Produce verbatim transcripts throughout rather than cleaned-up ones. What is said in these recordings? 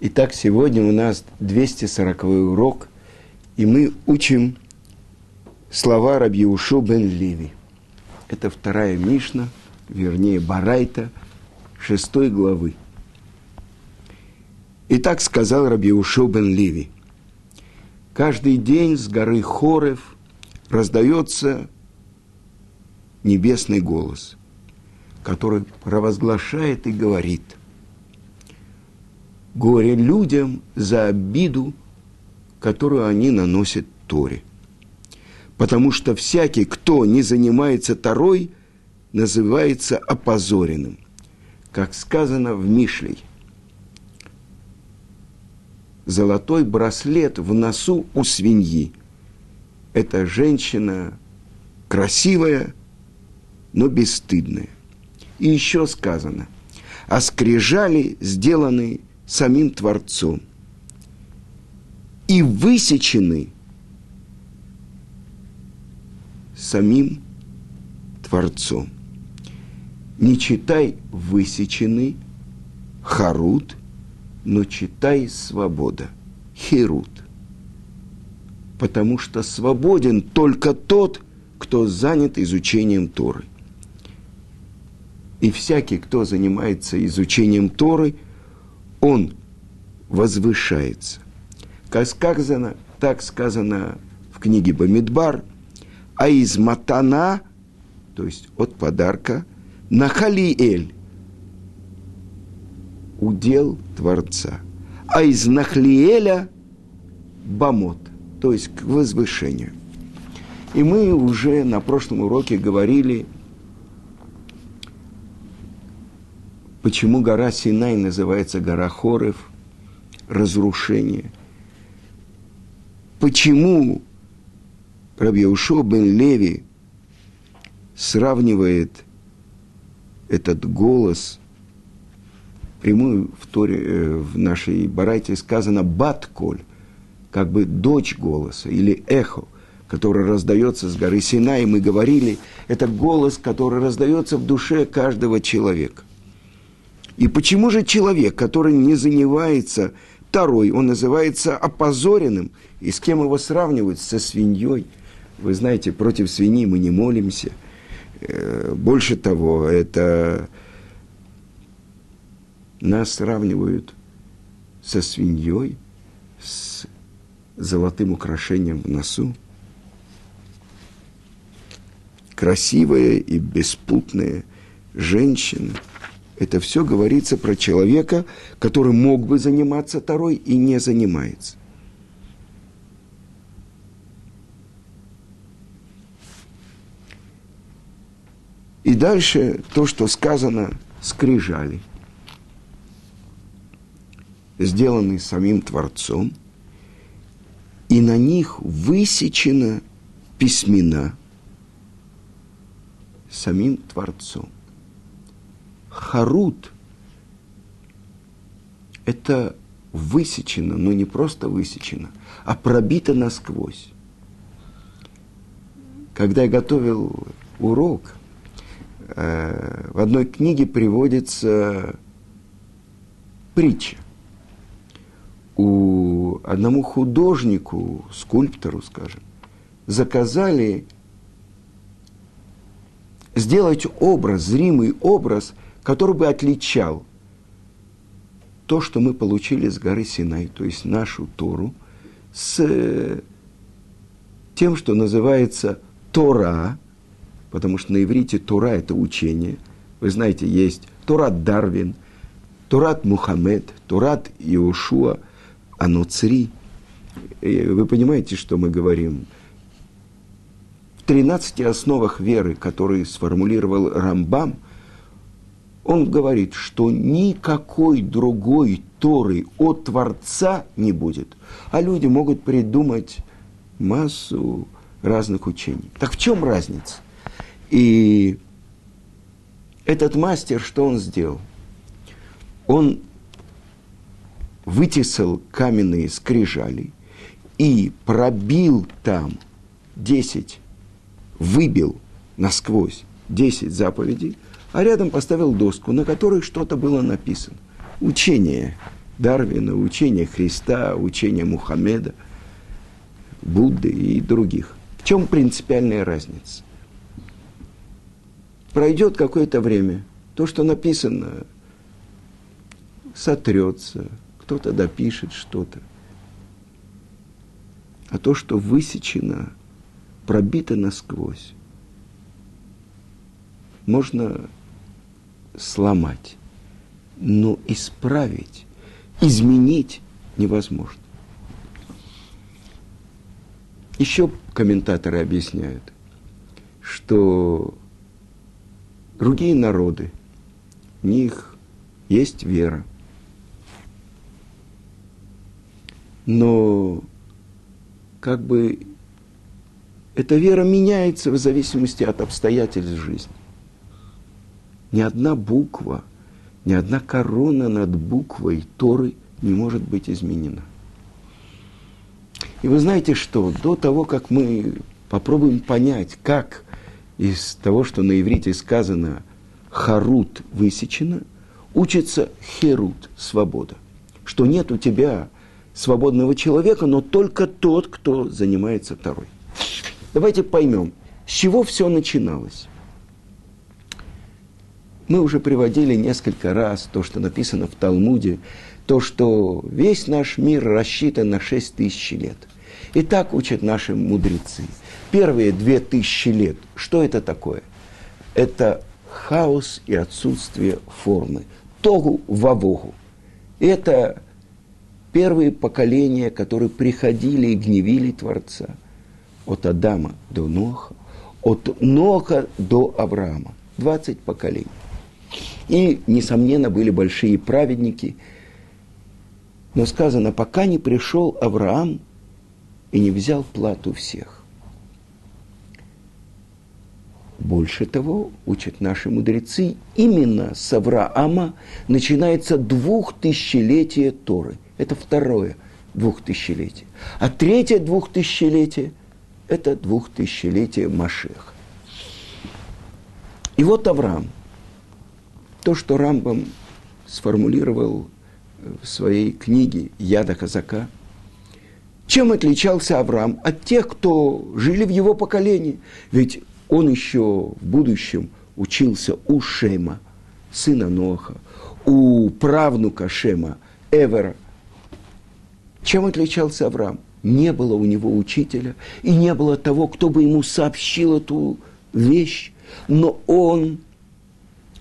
Итак, сегодня у нас двести сороковой урок, и мы учим слова Рабье Ушу бен Ливи. Это вторая Мишна, вернее Барайта, шестой главы. И так сказал Рабье Ушу бен Ливи: каждый день с горы Хорев раздается небесный голос, который провозглашает и говорит: горе людям за обиду, которую они наносят Торе. Потому что всякий, кто не занимается Торой, называется опозоренным, как сказано в Мишлей. Золотой браслет в носу у свиньи. Эта женщина красивая, но бесстыдная. И еще сказано: а скрижали сделаны самим Творцом и высечены самим Творцом. Не читай высеченный, харут, но читай свобода, херут. Потому что свободен только тот, кто занят изучением Торы. И всякий, кто занимается изучением Торы, он возвышается. Как сказано, так сказано в книге Бамидбар, а из Матана, то есть от подарка, Нахалиэль, удел Творца, а из Нахлиэля бамот, то есть к возвышению. И мы уже на прошлом уроке говорили, почему гора Синай называется гора Хорев, разрушение. Почему Рабье Ушу бен Ливи сравнивает этот голос, прямую в, Торе, в нашей Барайте сказано «батколь», как бы дочь голоса или эхо, который раздается с горы Синай, мы говорили, это голос, который раздается в душе каждого человека. И почему же человек, который не занимается Торой, он называется опозоренным, и с кем его сравнивают? Со свиньей. Вы знаете, против свиньи мы не молимся. Больше того, это нас сравнивают со свиньей, с золотым украшением в носу. Красивая и беспутная женщина. Это все говорится про человека, который мог бы заниматься Торой и не занимается. И дальше то, что сказано, скрижали, сделаны самим Творцом, и на них высечены письмена самим Творцом. Харут – это высечено, но не просто высечено, а пробито насквозь. Когда я готовил урок, э, в одной книге приводится притча. У одному художнику, скульптору, скажем, заказали сделать образ, зримый образ, который бы отличал то, что мы получили с горы Синай, то есть нашу Тору, с тем, что называется Тора, потому что на иврите Тора – это учение. Вы знаете, есть Торат Дарвин, Торат Мухаммед, Торат Иошуа, Ануцри. Вы понимаете, что мы говорим? В тринадцати основах веры, которые сформулировал Рамбам, он говорит, что никакой другой Торы от Творца не будет. А люди могут придумать массу разных учений. Так в чем разница? И этот мастер, что он сделал? Он вытесал каменные скрижали и пробил там десять, выбил насквозь десять заповедей, а рядом поставил доску, на которой что-то было написано. Учение Дарвина, учение Христа, учение Мухаммеда, Будды и других. В чем принципиальная разница? Пройдет какое-то время, то, что написано, сотрется, кто-то допишет что-то. А то, что высечено, пробито насквозь, можно сломать, но исправить, изменить невозможно. Еще комментаторы объясняют, что другие народы, у них есть вера, но как бы эта вера меняется в зависимости от обстоятельств жизни. Ни одна буква, ни одна корона над буквой Торы не может быть изменена. И вы знаете, что до того, как мы попробуем понять, как из того, что на иврите сказано «харут» высечено, учится «херут» – свобода. Что нет у тебя свободного человека, но только тот, кто занимается Торой. Давайте поймем, с чего все начиналось. Мы уже приводили несколько раз то, что написано в Талмуде, то, что весь наш мир рассчитан на шесть тысяч лет. И так учат наши мудрецы. Первые две тысячи лет. Что это такое? Это хаос и отсутствие формы. Тогу вавогу. Это первые поколения, которые приходили и гневили Творца. От Адама до Ноха, от Ноха до Авраама. двадцать поколений. И, несомненно, были большие праведники. Но сказано, пока не пришел Авраам и не взял плату всех. Больше того, учат наши мудрецы, именно с Авраама начинается двухтысячелетие Торы. Это второе двухтысячелетие. А третье двухтысячелетие – это двухтысячелетие Машеха. И вот Авраам. То, что Рамбам сформулировал в своей книге «Яда Казака», чем отличался Авраам от тех, кто жили в его поколении? Ведь он еще в будущем учился у Шема, сына Ноаха, у правнука Шема, Эвера. Чем отличался Авраам? Не было у него учителя, и не было того, кто бы ему сообщил эту вещь, но он...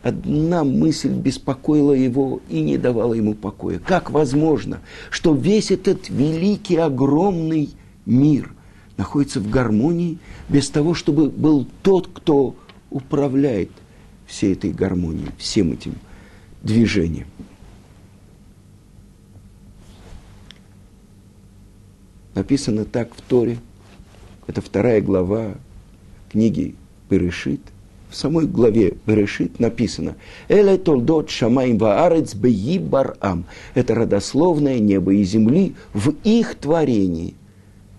Одна мысль беспокоила его и не давала ему покоя. Как возможно, что весь этот великий, огромный мир находится в гармонии без того, чтобы был тот, кто управляет всей этой гармонией, всем этим движением? Написано так в Торе, это вторая глава книги «Перешит». В самой главе Берешит написано «Эле толдот шамаим ваарец беи барам». Это родословное небо и земли в их творении.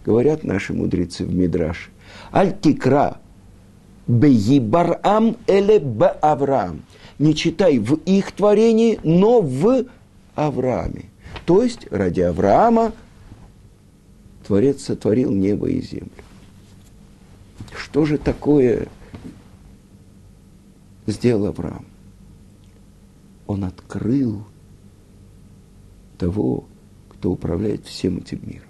Говорят наши мудрецы в Мидраше. «Аль-тикра беи барам эле ба Авраам». Не читай в их творении, но в Аврааме. То есть ради Авраама Творец сотворил небо и землю. Что же такое сделал Авраам? Он открыл того, кто управляет всем этим миром.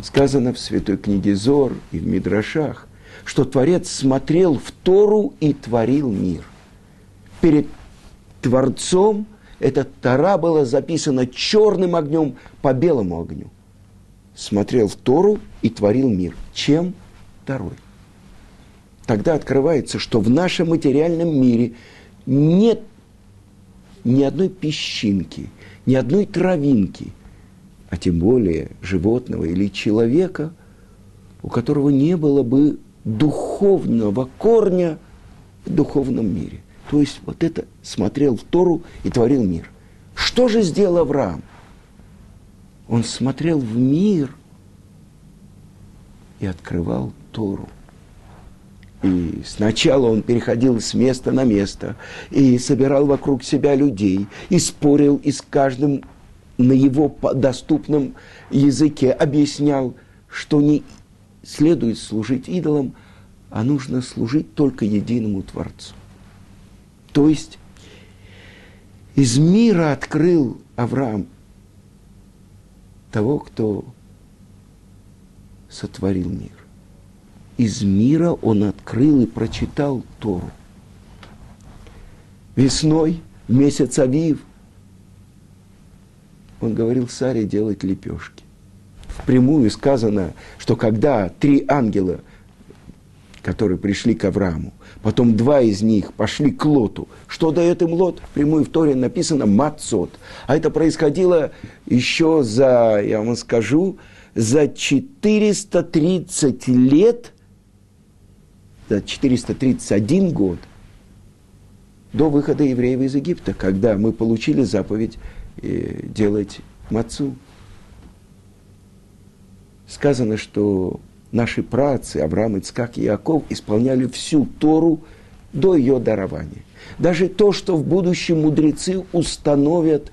Сказано в святой книге Зор и в Мидрашах, что Творец смотрел в Тору и творил мир. Перед Творцом эта Тора была записана черным огнем по белому огню. Смотрел в Тору и творил мир. Чем? Торой. Тогда открывается, что в нашем материальном мире нет ни одной песчинки, ни одной травинки, а тем более животного или человека, у которого не было бы духовного корня в духовном мире. То есть вот это смотрел в Тору и творил мир. Что же сделал Авраам? Он смотрел в мир и открывал Тору. И сначала он переходил с места на место, и собирал вокруг себя людей, и спорил и с каждым на его доступном языке объяснял, что не следует служить идолам, а нужно служить только единому Творцу. То есть из мира открыл Авраам того, кто сотворил мир. Из мира он открыл и прочитал Тору. Весной, в месяц Авив, он говорил Саре делать лепешки. Впрямую сказано, что когда три ангела, которые пришли к Аврааму, потом два из них пошли к Лоту. Что дает им Лот? Впрямую в Торе написано «мацот». А это происходило еще за, я вам скажу, за четыреста тридцать лет, за четыреста тридцать один год до выхода евреев из Египта, когда мы получили заповедь делать мацу. Сказано, что наши праотцы Авраам, Ицхак и Иаков исполняли всю Тору до ее дарования. Даже то, что в будущем мудрецы установят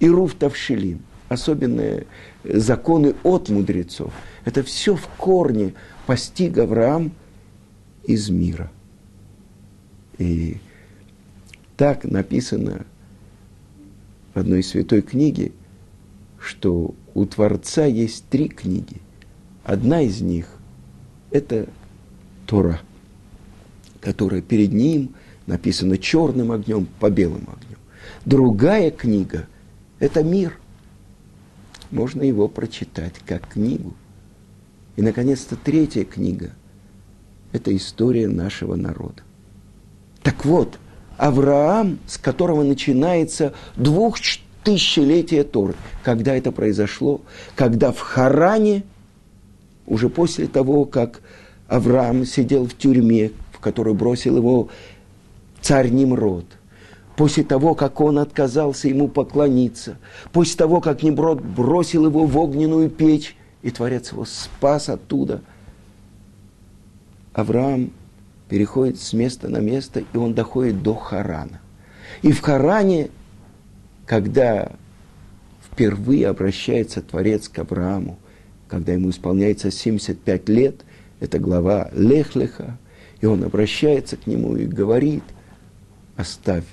Ирув Тавшилим, особенные законы от мудрецов, это все в корне постиг Авраам из мира. И так написано в одной святой книге, что у Творца есть три книги. Одна из них – это Тора, которая перед ним написана черным огнем по белому огню. Другая книга – это мир. Можно его прочитать как книгу. И, наконец-то, третья книга – это история нашего народа. Так вот, Авраам, с которого начинается двухтысячелетие Торы. Когда это произошло? Когда в Харане, уже после того, как Авраам сидел в тюрьме, в которую бросил его царь Нимрод, после того, как он отказался ему поклониться, после того, как Нимрод бросил его в огненную печь, и Творец его спас оттуда, Авраам переходит с места на место, и он доходит до Харана. И в Харане, когда впервые обращается Творец к Аврааму, когда ему исполняется семьдесят пять лет, это глава Лехлеха, и он обращается к нему и говорит: оставь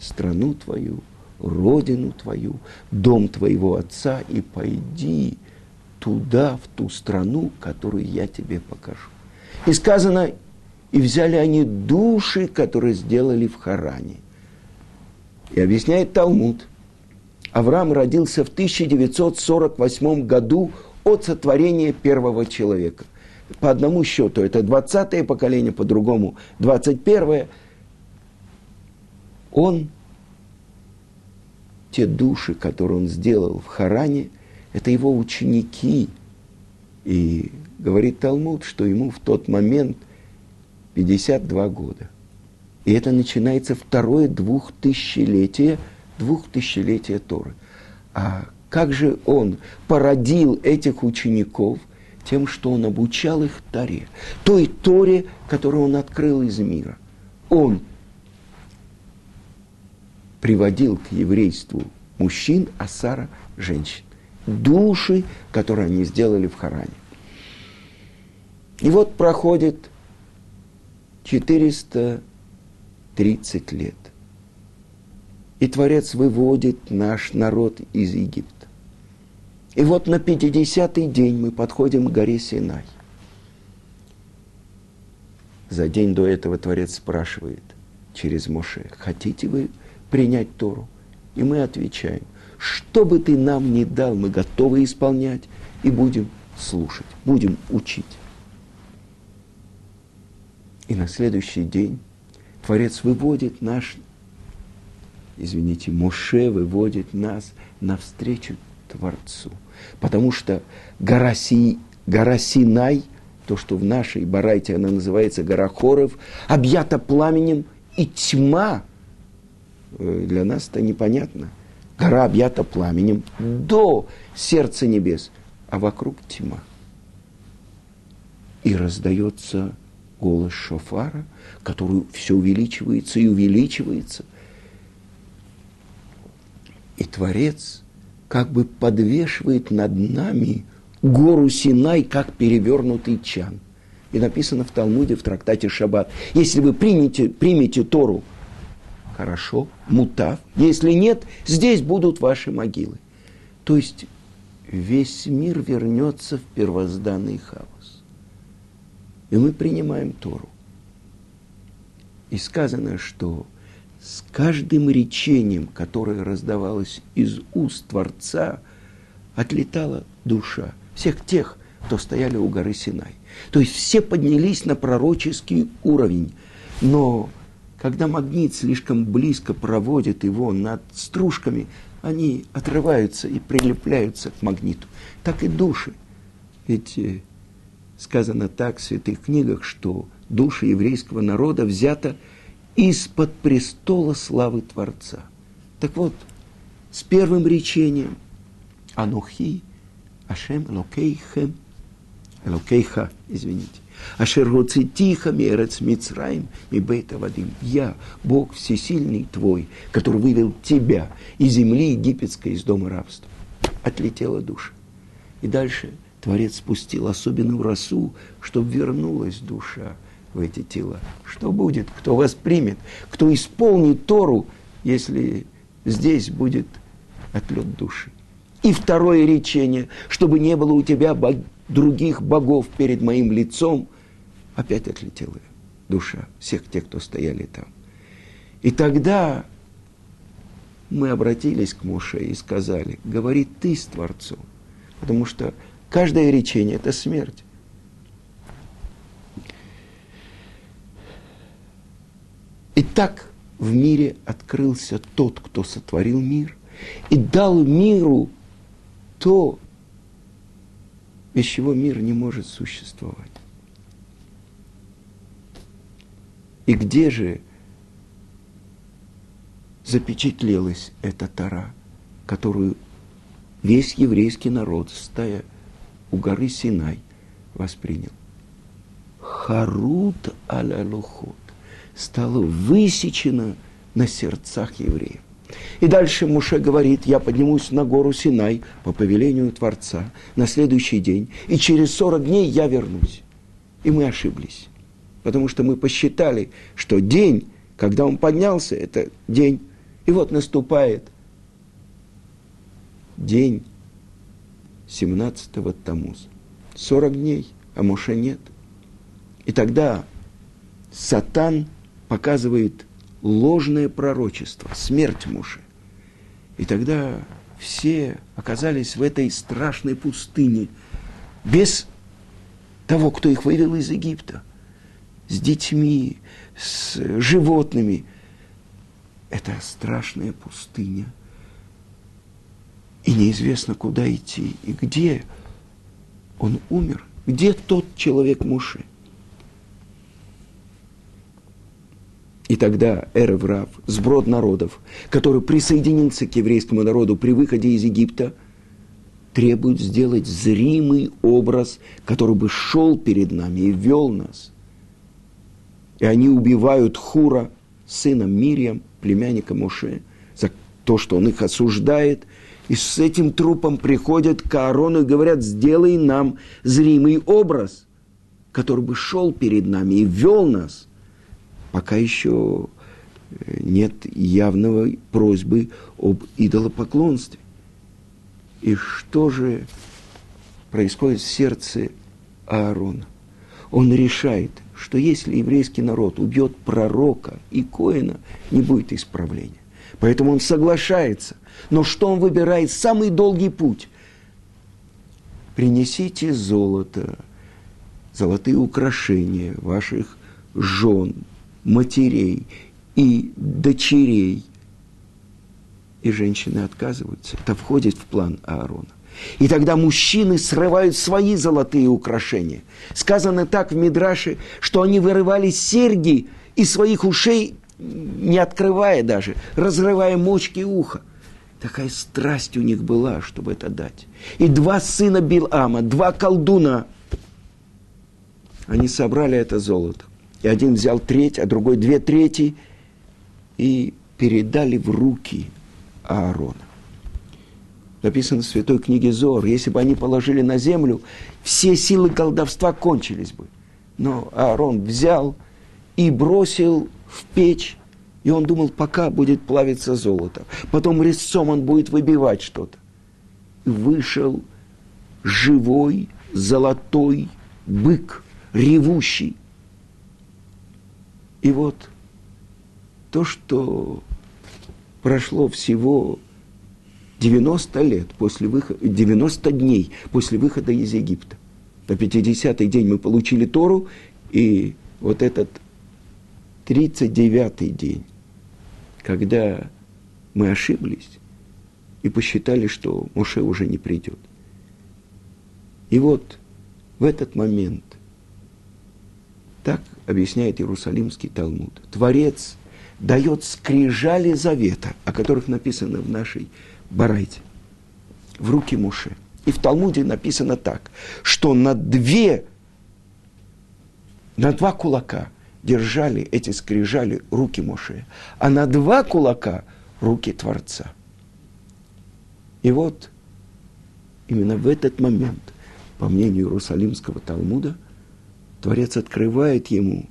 страну твою, родину твою, дом твоего отца и пойди туда, в ту страну, которую я тебе покажу. И сказано, и взяли они души, которые сделали в Харане. И объясняет Талмуд. Авраам родился в тысяча девятьсот сорок восьмом году от сотворения первого человека. По одному счету это двадцатое поколение, по другому двадцать первое. Он, те души, которые он сделал в Харане, это его ученики. И говорит Талмуд, что ему в тот момент пятьдесят два года. И это начинается второе двухтысячелетие, двухтысячелетие Торы. А как же он породил этих учеников? Тем, что он обучал их Торе. Той Торе, которую он открыл из мира. Он приводил к еврейству мужчин, а Сара – женщин. Души, которые они сделали в Харане. И вот проходит четыреста тридцать лет. И Творец выводит наш народ из Египта. И вот на пятидесятый день мы подходим к горе Синай. За день до этого Творец спрашивает через Моше: хотите вы принять Тору? И мы отвечаем: что бы ты нам ни дал, мы готовы исполнять и будем слушать, будем учить. И на следующий день Творец выводит наш Извините, Моше выводит нас навстречу Творцу. Потому что гора, Си, гора Синай, то, что в нашей Барайте она называется гора Хорев, объята пламенем и тьма. Для нас это непонятно. Гора объята пламенем до сердца небес, а вокруг тьма. И раздается голос шофара, который все увеличивается и увеличивается. И Творец как бы подвешивает над нами гору Синай, как перевернутый чан. И написано в Талмуде, в трактате Шаббат. Если вы примете, примете Тору, хорошо, мутав. Если нет, здесь будут ваши могилы. То есть весь мир вернется в первозданный хаос. И мы принимаем Тору. И сказано, что с каждым речением, которое раздавалось из уст Творца, отлетала душа всех тех, кто стояли у горы Синай. То есть все поднялись на пророческий уровень. Но когда магнит слишком близко проводит его над стружками, они отрываются и прилепляются к магниту. Так и души. Ведь сказано так в святых книгах, что души еврейского народа взята из-под престола славы Творца. Так вот, с первым речением «Анухи, Ашем, Элокейхем, Элокейха, извините, Ашер Гоцитиха, Мерец Мицраим, Мибейта Вадим». Я, Бог всесильный твой, который вывел тебя из земли египетской, из дома рабства. Отлетела душа. И дальше Творец спустил особенную росу, чтобы вернулась душа в эти тела. Что будет, кто воспримет, кто исполнит Тору, если здесь будет отлет души. И второе речение, чтобы не было у тебя бог, других богов перед моим лицом, опять отлетела душа всех тех, кто стояли там. И тогда мы обратились к Моше и сказали: говори ты с Творцом, потому что каждое речение – это смерть. И так в мире открылся тот, кто сотворил мир, и дал миру то, без чего мир не может существовать. И где же запечатлелась эта Тора, которую весь еврейский народ, стоя у горы Синай, воспринял? Харут аль-алухот стало высечено на сердцах евреев. И дальше Моше говорит: я поднимусь на гору Синай по повелению Творца на следующий день, и через сорок дней я вернусь. И мы ошиблись, потому что мы посчитали, что день, когда он поднялся, это день. И вот наступает день семнадцатого Тамуза. сорок дней, а Моше нет. И тогда Сатан показывает ложное пророчество, смерть Моше. И тогда все оказались в этой страшной пустыне, без того, кто их вывел из Египта, с детьми, с животными. Это страшная пустыня. И неизвестно, куда идти, и где он умер, где тот человек Моше. И тогда Эрев Рав, сброд народов, который присоединился к еврейскому народу при выходе из Египта, требует сделать зримый образ, который бы шел перед нами и вел нас. И они убивают Хура, сына Мирьям, племянника Моше, за то, что он их осуждает. И с этим трупом приходят к Аарону и говорят: сделай нам зримый образ, который бы шел перед нами и вел нас. Пока еще нет явного просьбы об идолопоклонстве. И что же происходит в сердце Аарона? Он решает, что если еврейский народ убьет пророка и коэна, не будет исправления. Поэтому он соглашается. Но что он выбирает? Самый долгий путь. Принесите золото, золотые украшения ваших жен, матерей и дочерей. И женщины отказываются. Это входит в план Аарона. И тогда мужчины срывают свои золотые украшения. Сказано так в Мидраше, что они вырывали серьги из своих ушей, не открывая даже, разрывая мочки уха. Такая страсть у них была, чтобы это дать. И два сына Билама, два колдуна, они собрали это золото. И один взял треть, а другой две трети, и передали в руки Аарона. написано в святой книге Зор. Если бы они положили на землю, все силы колдовства кончились бы. Но Аарон взял и бросил в печь, и он думал, пока будет плавиться золото. Потом резцом он будет выбивать что-то. И вышел живой золотой бык, ревущий. И вот то, что прошло всего девяносто лет после выхода, девяносто дней после выхода из Египта. На пятидесятый день мы получили Тору, и вот этот тридцать девятый день, когда мы ошиблись и посчитали, что Моше уже не придет. И вот в этот момент, так объясняет Иерусалимский Талмуд, Творец дает скрижали завета, о которых написано в нашей Барайте, в руки Моше. И в Талмуде написано так, что на две, на два кулака держали эти скрижали руки Моше, а на два кулака руки Творца. И вот именно в этот момент, по мнению Иерусалимского Талмуда, Творец открывает ему,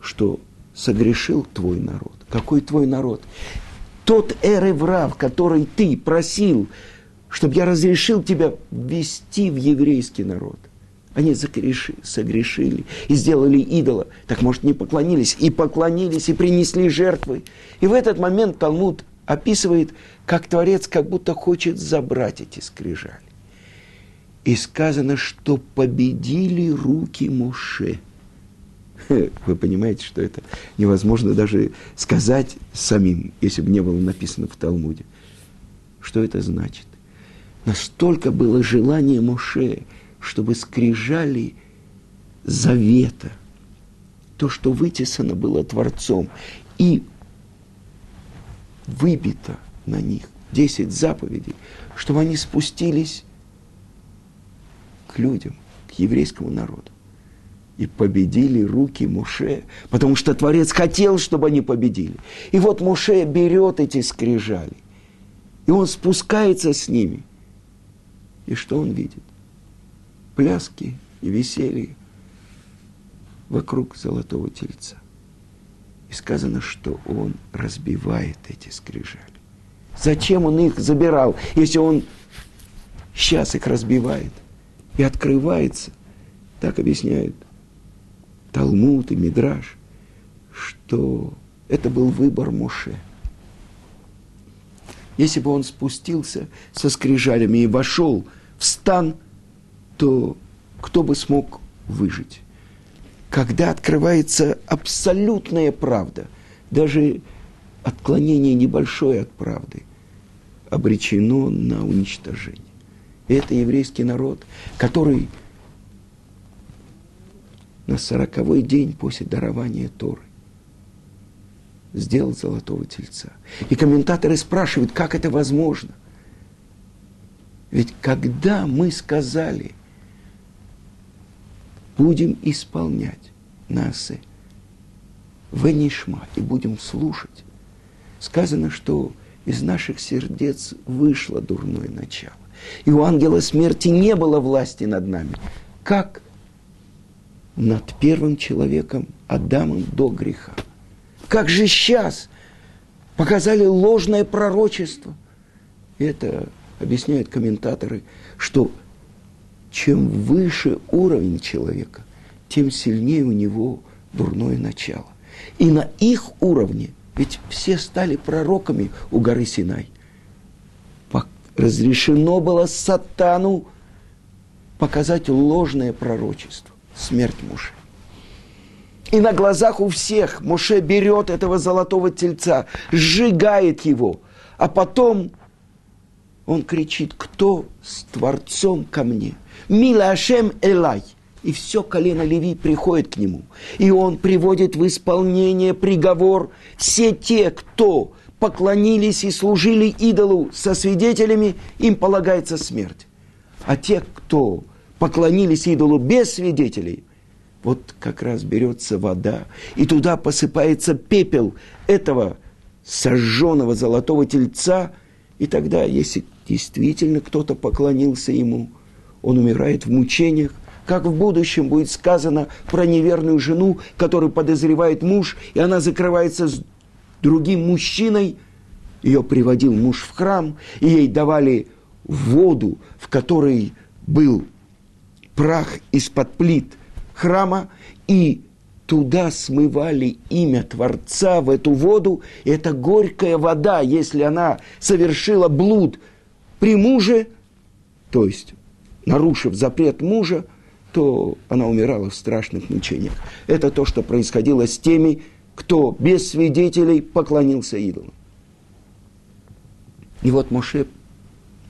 что согрешил твой народ. Какой твой народ? Тот Эрев Рав, который ты просил, чтобы я разрешил тебя ввести в еврейский народ. Они согрешили и сделали идола. Так, может, не поклонились? И поклонились, и принесли жертвы. И в этот момент Талмуд описывает, как Творец как будто хочет забрать эти скрижали. И сказано, что победили руки Моше. Вы понимаете, что это невозможно даже сказать самим, если бы не было написано в Талмуде. Что это значит? Настолько было желание Моше, чтобы скрижали завета, то, что вытесано было Творцом, и выбито на них десять заповедей, чтобы они спустились к людям, к еврейскому народу. И победили руки Моше, потому что Творец хотел, чтобы они победили. И вот Моше берет эти скрижали, и он спускается с ними. И что он видит? Пляски и веселье вокруг золотого тельца. И сказано, что он разбивает эти скрижали. Зачем он их забирал, если он сейчас их разбивает? И открывается, так объясняют Талмуд и Мидраш, что это был выбор Моше. Если бы он спустился со скрижалями и вошел в стан, то кто бы смог выжить? Когда открывается абсолютная правда, даже отклонение небольшое от правды обречено на уничтожение. И это еврейский народ, который на сороковой день после дарования Торы сделал золотого тельца. И комментаторы спрашивают, как это возможно? Ведь когда мы сказали, будем исполнять насы венишма и будем слушать, сказано, что из наших сердец вышло дурное начало. И у ангела смерти не было власти над нами, как над первым человеком Адамом до греха. Как же сейчас показали ложное пророчество? Это объясняют комментаторы, что чем выше уровень человека, тем сильнее у него дурное начало. И на их уровне, ведь все стали пророками у горы Синай, разрешено было сатану показать ложное пророчество, смерть Моше. И на глазах у всех Моше берет этого золотого тельца, сжигает его, а потом он кричит: «Кто с Творцом ко мне? Мила Ашем Элай!» И все колено Леви приходит к нему. И он приводит в исполнение приговор: все те, кто поклонились и служили идолу со свидетелями, им полагается смерть. А те, кто поклонились идолу без свидетелей, вот как раз берется вода, и туда посыпается пепел этого сожженного золотого тельца, И тогда, если действительно кто-то поклонился ему, он умирает в мучениях, как в будущем будет сказано про неверную жену, которую подозревает муж, и она закрывается с другим мужчиной. Ее приводил муж в храм, и ей давали воду, в которой был прах из-под плит храма, и туда смывали имя Творца в эту воду. И это горькая вода, если она совершила блуд при муже, то есть нарушив запрет мужа, то она умирала в страшных мучениях. Это то, что происходило с теми, кто без свидетелей поклонился идолам. И вот Моше,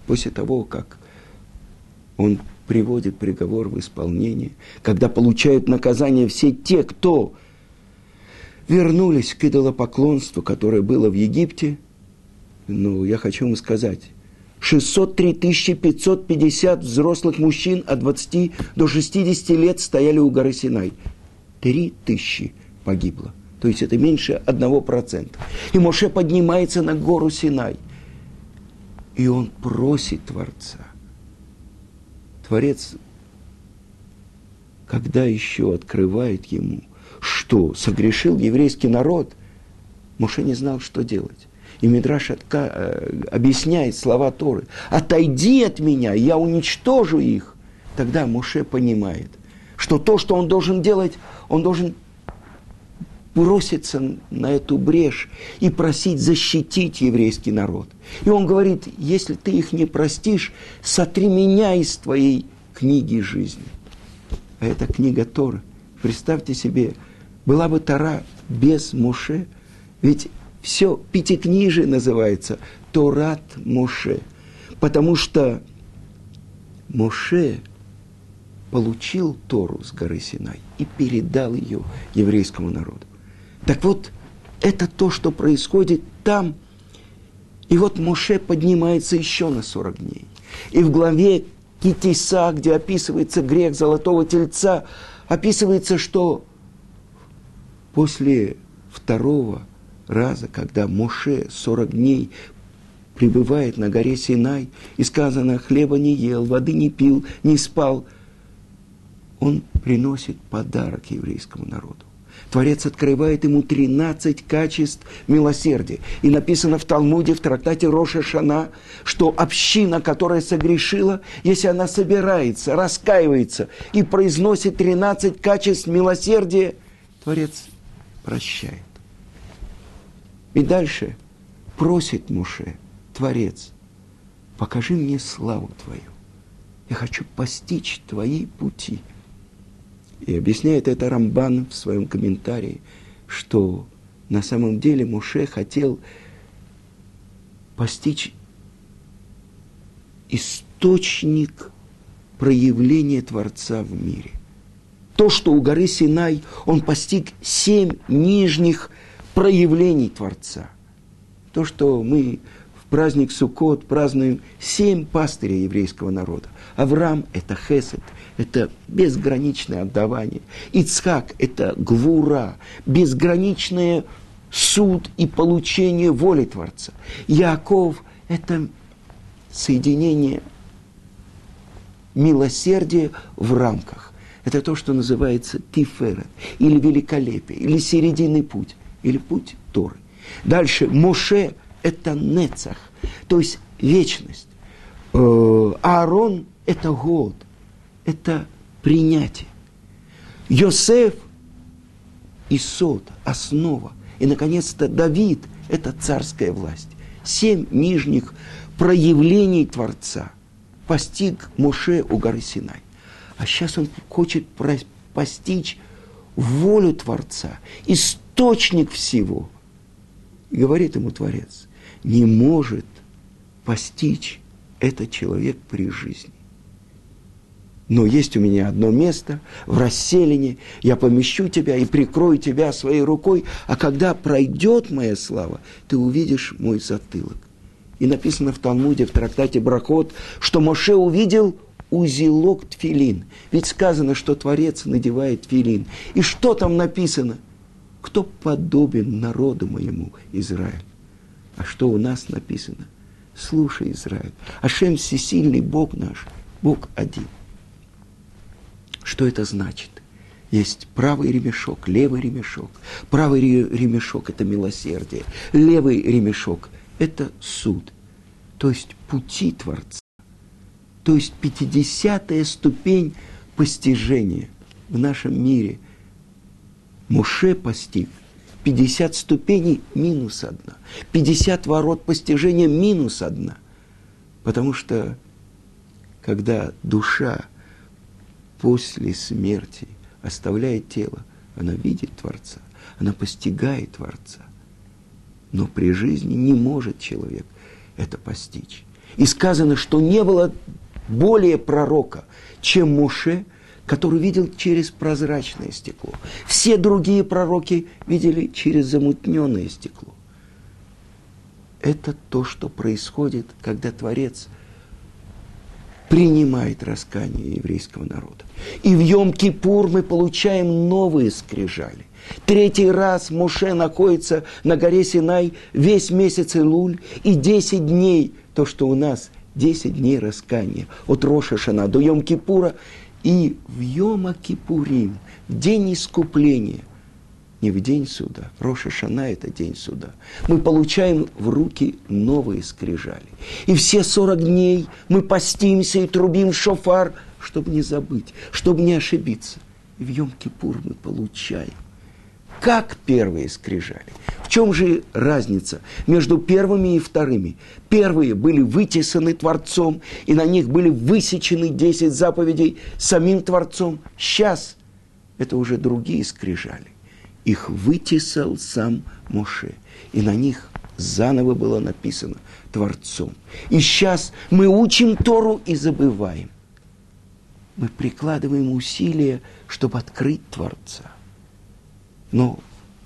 после того, как он приводит приговор в исполнение, когда получают наказание все те, кто вернулись к идолопоклонству, которое было в Египте, ну, я хочу вам сказать, шестьсот три тысячи пятьсот пятьдесят взрослых мужчин от двадцати до шестидесяти лет стояли у горы Синай. три тысячи погибло. То есть это меньше одного процента. И Моше поднимается на гору Синай. И он просит Творца. Творец, когда еще открывает ему, что согрешил еврейский народ, Моше не знал, что делать. И Мидраш отка... объясняет слова Торы. «Отойди от меня, я уничтожу их». Тогда Моше понимает, что то, что он должен делать, он должен броситься на эту брешь и просить защитить еврейский народ. И он говорит: если ты их не простишь, сотри меня из твоей книги жизни. А это книга Торы. Представьте себе, была бы Тора без Моше, ведь все пятикнижие называется Торат Моше, потому что Моше получил Тору с горы Синай и передал ее еврейскому народу. Так вот, это то, что происходит там. И вот Моше поднимается еще на сорок дней. И в главе Китиса, где описывается грех Золотого Тельца, описывается, что после второго раза, когда Моше сорок дней пребывает на горе Синай, и сказано, хлеба не ел, воды не пил, не спал, он приносит подарок еврейскому народу. Творец открывает ему тринадцать качеств милосердия. И написано в Талмуде, в трактате Роша Шана, что община, которая согрешила, если она собирается, раскаивается и произносит тринадцать качеств милосердия, Творец прощает. И дальше просит Моше, Творец, покажи мне славу Твою. Я хочу постичь Твои пути. И объясняет это Рамбан в своем комментарии, что на самом деле Моше хотел постичь источник проявления Творца в мире. То, что у горы Синай он постиг семь нижних проявлений Творца. То, что мы в праздник Суккот празднуем семь пастырей еврейского народа. Авраам – это хесед, это безграничное отдавание. Ицхак – это гвура, безграничное суд и получение воли Творца. Яаков – это соединение милосердия в рамках. Это то, что называется тиферет, или великолепие, или серединный путь, или путь Торы. Дальше Моше – это нецах, то есть вечность. Аарон – это год. Это принятие. Йосеф – Исод, основа. И, наконец-то, Давид – это царская власть. Семь нижних проявлений Творца постиг Моше у горы Синай. А сейчас он хочет постичь волю Творца, источник всего. И говорит ему Творец, не может постичь этот человек при жизни. Но есть у меня одно место в расселине, я помещу тебя и прикрою тебя своей рукой, а когда пройдет моя слава, ты увидишь мой затылок. И написано в Талмуде, в трактате Брахот, что Моше увидел узелок тфилин. Ведь сказано, что Творец надевает тфилин. И что там написано? Кто подобен народу моему, Израиль? А что у нас написано? слушай, Израиль, Ашем всесильный, Бог наш, Бог один. Что это значит? Есть правый ремешок, левый ремешок. Правый ремешок – это милосердие. Левый ремешок – это суд. То есть пути Творца. То есть пятидесятая ступень постижения в нашем мире. Моше постиг пятьдесят ступеней минус одна. пятьдесят ворот постижения минус одна. Потому что, когда душа после смерти оставляет тело, она видит Творца, она постигает Творца. Но при жизни не может человек это постичь. И сказано, что не было более пророка, чем Моше, который видел через прозрачное стекло. Все другие пророки видели через замутненное стекло. Это то, что происходит, когда Творец принимает раскаяние еврейского народа. И в Йом-Кипур мы получаем новые скрижали. Третий раз Моше находится на горе Синай весь месяц Илуль и десять дней, то, что у нас десять дней раскаяния, от Роша Шана до Йом-Кипура. И в Йома-Кипурим, в день искупления, не в день суда, Роша Шана – это день суда, мы получаем в руки новые скрижали. И все сорок дней мы постимся и трубим шофар, чтобы не забыть, чтобы не ошибиться. И в Йом-Кипур мы получаем, как первые скрижали. В чем же разница между первыми и вторыми? Первые были вытесаны Творцом, и на них были высечены десять заповедей самим Творцом. Сейчас это уже другие скрижали. Их вытесал сам Моше, и на них заново было написано Творцом. И сейчас мы учим Тору и забываем. Мы прикладываем усилия, чтобы открыть Творца. Но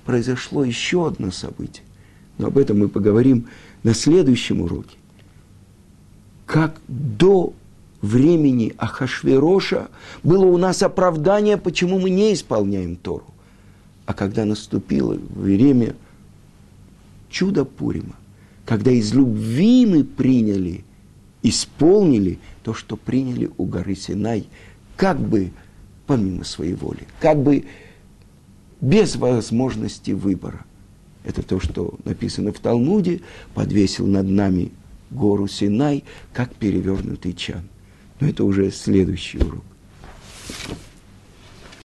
произошло еще одно событие. Но об этом мы поговорим на следующем уроке. Как до времени Ахашвероша было у нас оправдание, почему мы не исполняем Тору. А когда наступило время чуда Пурима, когда из любви мы приняли, исполнили то, что приняли у горы Синай, как бы помимо своей воли, как бы без возможности выбора. Это то, что написано в Талмуде, подвесил над нами гору Синай, как перевернутый чан. Но это уже следующий урок.